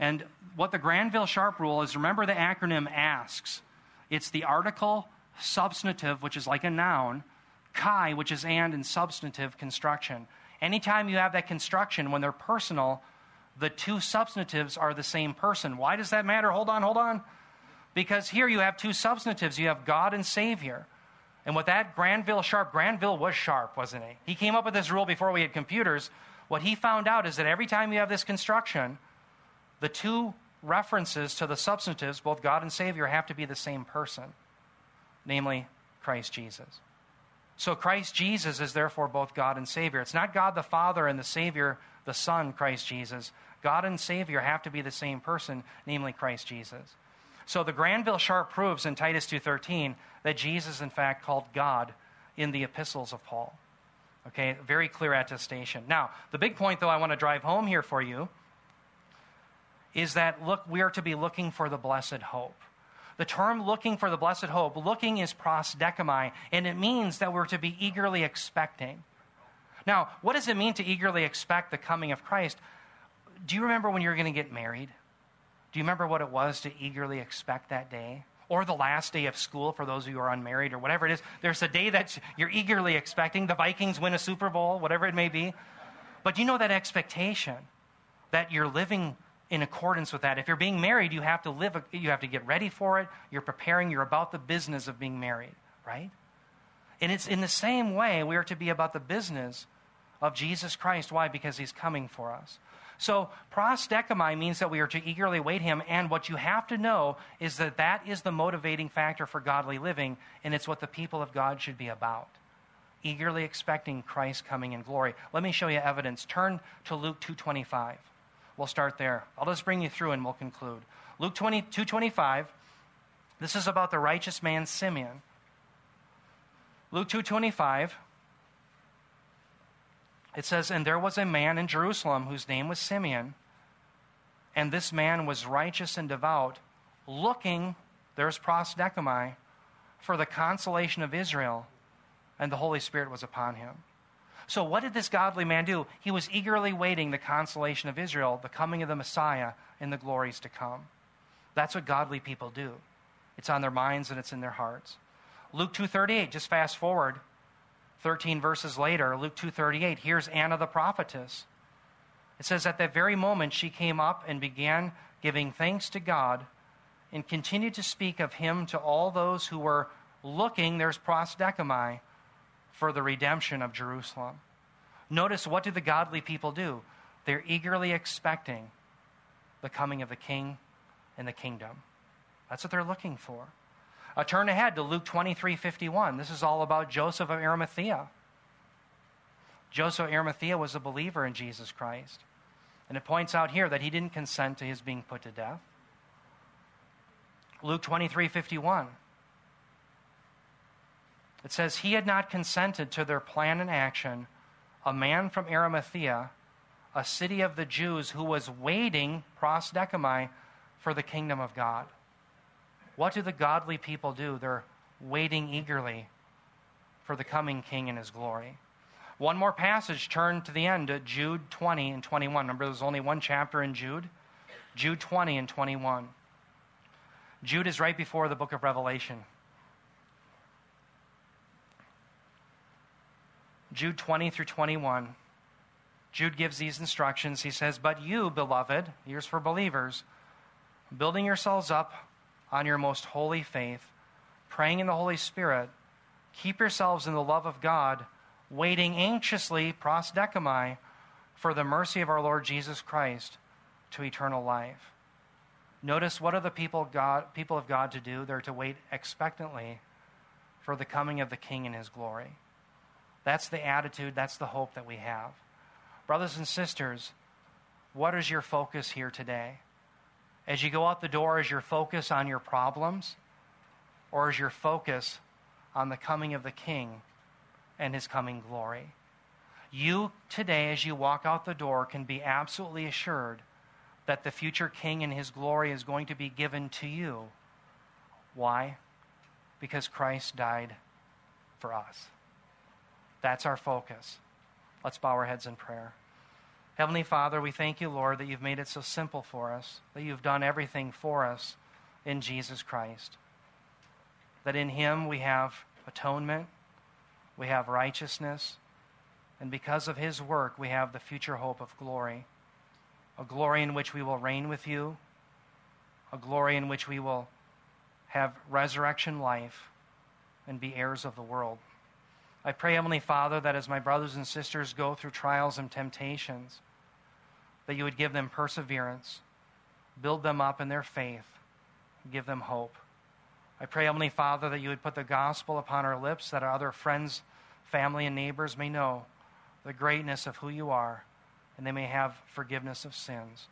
And what the Granville Sharp rule is, remember the acronym ASKS. It's the article, substantive, which is like a noun, chi, which is and substantive construction. Anytime you have that construction, when they're personal, the two substantives are the same person. Why does that matter? Hold on. Because here you have two substantives. You have God and Savior. And with that, Granville was sharp, wasn't he? He came up with this rule before we had computers. What he found out is that every time you have this construction, the two references to the substantives, both God and Savior, have to be the same person, namely Christ Jesus. So Christ Jesus is therefore both God and Savior. It's not God the Father and the Savior, the Son, Christ Jesus. God and Savior have to be the same person, namely Christ Jesus. So the Granville Sharp proves in Titus 2:13 that Jesus is in fact called God in the epistles of Paul. Okay, very clear attestation. Now, the big point though I want to drive home here for you is that we are to be looking for the blessed hope. The term looking for the blessed hope, looking is prosdecomai, and it means that we're to be eagerly expecting. Now, what does it mean to eagerly expect the coming of Christ? Do you remember when you were going to get married? Do you remember what it was to eagerly expect that day? Or the last day of school for those of you who are unmarried or whatever it is. There's a day that you're eagerly expecting. The Vikings win a Super Bowl, whatever it may be. But you know that expectation that you're living in accordance with that. If you're being married, you have to live. You have to get ready for it. You're preparing. You're about the business of being married, right? And it's in the same way we are to be about the business of Jesus Christ. Why? Because he's coming for us. So prosdecomai means that we are to eagerly await him, and what you have to know is that that is the motivating factor for godly living, and it's what the people of God should be about, eagerly expecting Christ coming in glory. Let me show you evidence. Turn to Luke 2:25. We'll start there. I'll just bring you through and we'll conclude. Luke 2:25, this is about the righteous man Simeon. Luke 2:25. It says, and there was a man in Jerusalem whose name was Simeon, and this man was righteous and devout, looking, there's prosdecomai, for the consolation of Israel, and the Holy Spirit was upon him. So what did this godly man do? He was eagerly waiting the consolation of Israel, the coming of the Messiah, and the glories to come. That's what godly people do. It's on their minds and it's in their hearts. Luke 2:38, just fast forward. 13 verses later, Luke 2:38, here's Anna the prophetess. It says, at that very moment she came up and began giving thanks to God and continued to speak of him to all those who were looking, there's prosdecomai, for the redemption of Jerusalem. Notice, what do the godly people do? They're eagerly expecting the coming of the king and the kingdom. That's what they're looking for. A turn ahead to Luke 23:51. This is all about Joseph of Arimathea. Joseph of Arimathea was a believer in Jesus Christ. And it points out here that he didn't consent to his being put to death. Luke 23:51. It says, he had not consented to their plan and action. A man from Arimathea, a city of the Jews, who was waiting, prosdecomai, for the kingdom of God. What do the godly people do? They're waiting eagerly for the coming king and his glory. One more passage, turn to the end, Jude 20 and 21. Remember, there's only one chapter in Jude. Jude 20 and 21. Jude is right before the book of Revelation. Jude 20 through 21. Jude gives these instructions. He says, but you, beloved, here's for believers, building yourselves up on your most holy faith, praying in the Holy Spirit, keep yourselves in the love of God, waiting anxiously, prosdecomai, for the mercy of our Lord Jesus Christ to eternal life. Notice, what are the people of God to do? They're to wait expectantly for the coming of the King in his glory. That's the attitude, that's the hope that we have. Brothers and sisters, what is your focus here today? As you go out the door, is your focus on your problems, or is your focus on the coming of the King and his coming glory? You today, as you walk out the door, can be absolutely assured that the future King and his glory is going to be given to you. Why? Because Christ died for us. That's our focus. Let's bow our heads in prayer. Heavenly Father, we thank you, Lord, that you've made it so simple for us, that you've done everything for us in Jesus Christ, that in him we have atonement, we have righteousness, and because of his work, we have the future hope of glory, a glory in which we will reign with you, a glory in which we will have resurrection life and be heirs of the world. I pray, Heavenly Father, that as my brothers and sisters go through trials and temptations, that you would give them perseverance, build them up in their faith, give them hope. I pray, Heavenly Father, that you would put the gospel upon our lips, that our other friends, family, and neighbors may know the greatness of who you are, and they may have forgiveness of sins.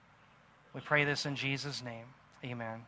We pray this in Jesus' name. Amen.